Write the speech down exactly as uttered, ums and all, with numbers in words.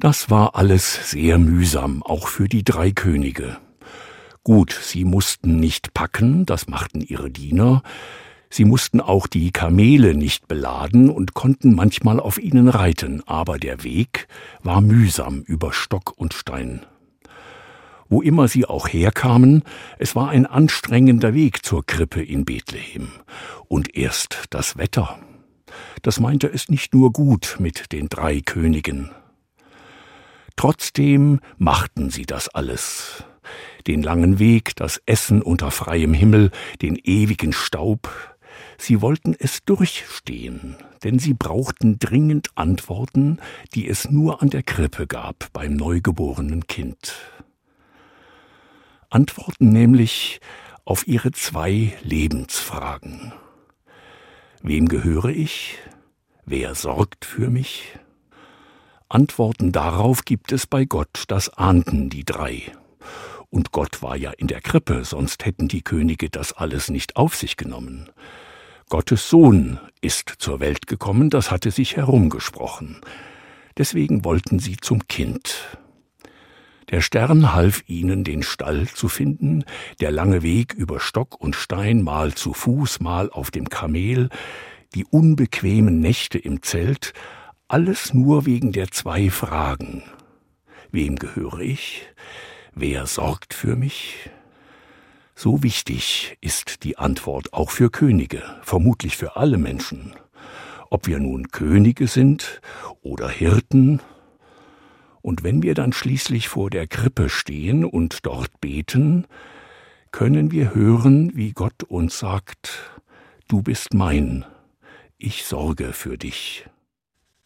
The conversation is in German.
Das war alles sehr mühsam, auch für die drei Könige. Gut, sie mussten nicht packen, das machten ihre Diener. Sie mussten auch die Kamele nicht beladen und konnten manchmal auf ihnen reiten, aber der Weg war mühsam über Stock und Stein. Wo immer sie auch herkamen, es war ein anstrengender Weg zur Krippe in Bethlehem. Und erst das Wetter. Das meinte es nicht nur gut mit den drei Königen. Trotzdem machten sie das alles. Den langen Weg, das Essen unter freiem Himmel, den ewigen Staub. Sie wollten es durchstehen, denn sie brauchten dringend Antworten, die es nur an der Krippe gab beim neugeborenen Kind. Antworten nämlich auf ihre zwei Lebensfragen. Wem gehöre ich? Wer sorgt für mich? Antworten darauf gibt es bei Gott, das ahnten die drei. Und Gott war ja in der Krippe, sonst hätten die Könige das alles nicht auf sich genommen. Gottes Sohn ist zur Welt gekommen, das hatte sich herumgesprochen. Deswegen wollten sie zum Kind. Der Stern half ihnen, den Stall zu finden, der lange Weg über Stock und Stein, mal zu Fuß, mal auf dem Kamel, die unbequemen Nächte im Zelt, alles nur wegen der zwei Fragen. Wem gehöre ich? Wer sorgt für mich? So wichtig ist die Antwort auch für Könige, vermutlich für alle Menschen. Ob wir nun Könige sind oder Hirten. Und wenn wir dann schließlich vor der Krippe stehen und dort beten, können wir hören, wie Gott uns sagt: Du bist mein, ich sorge für dich.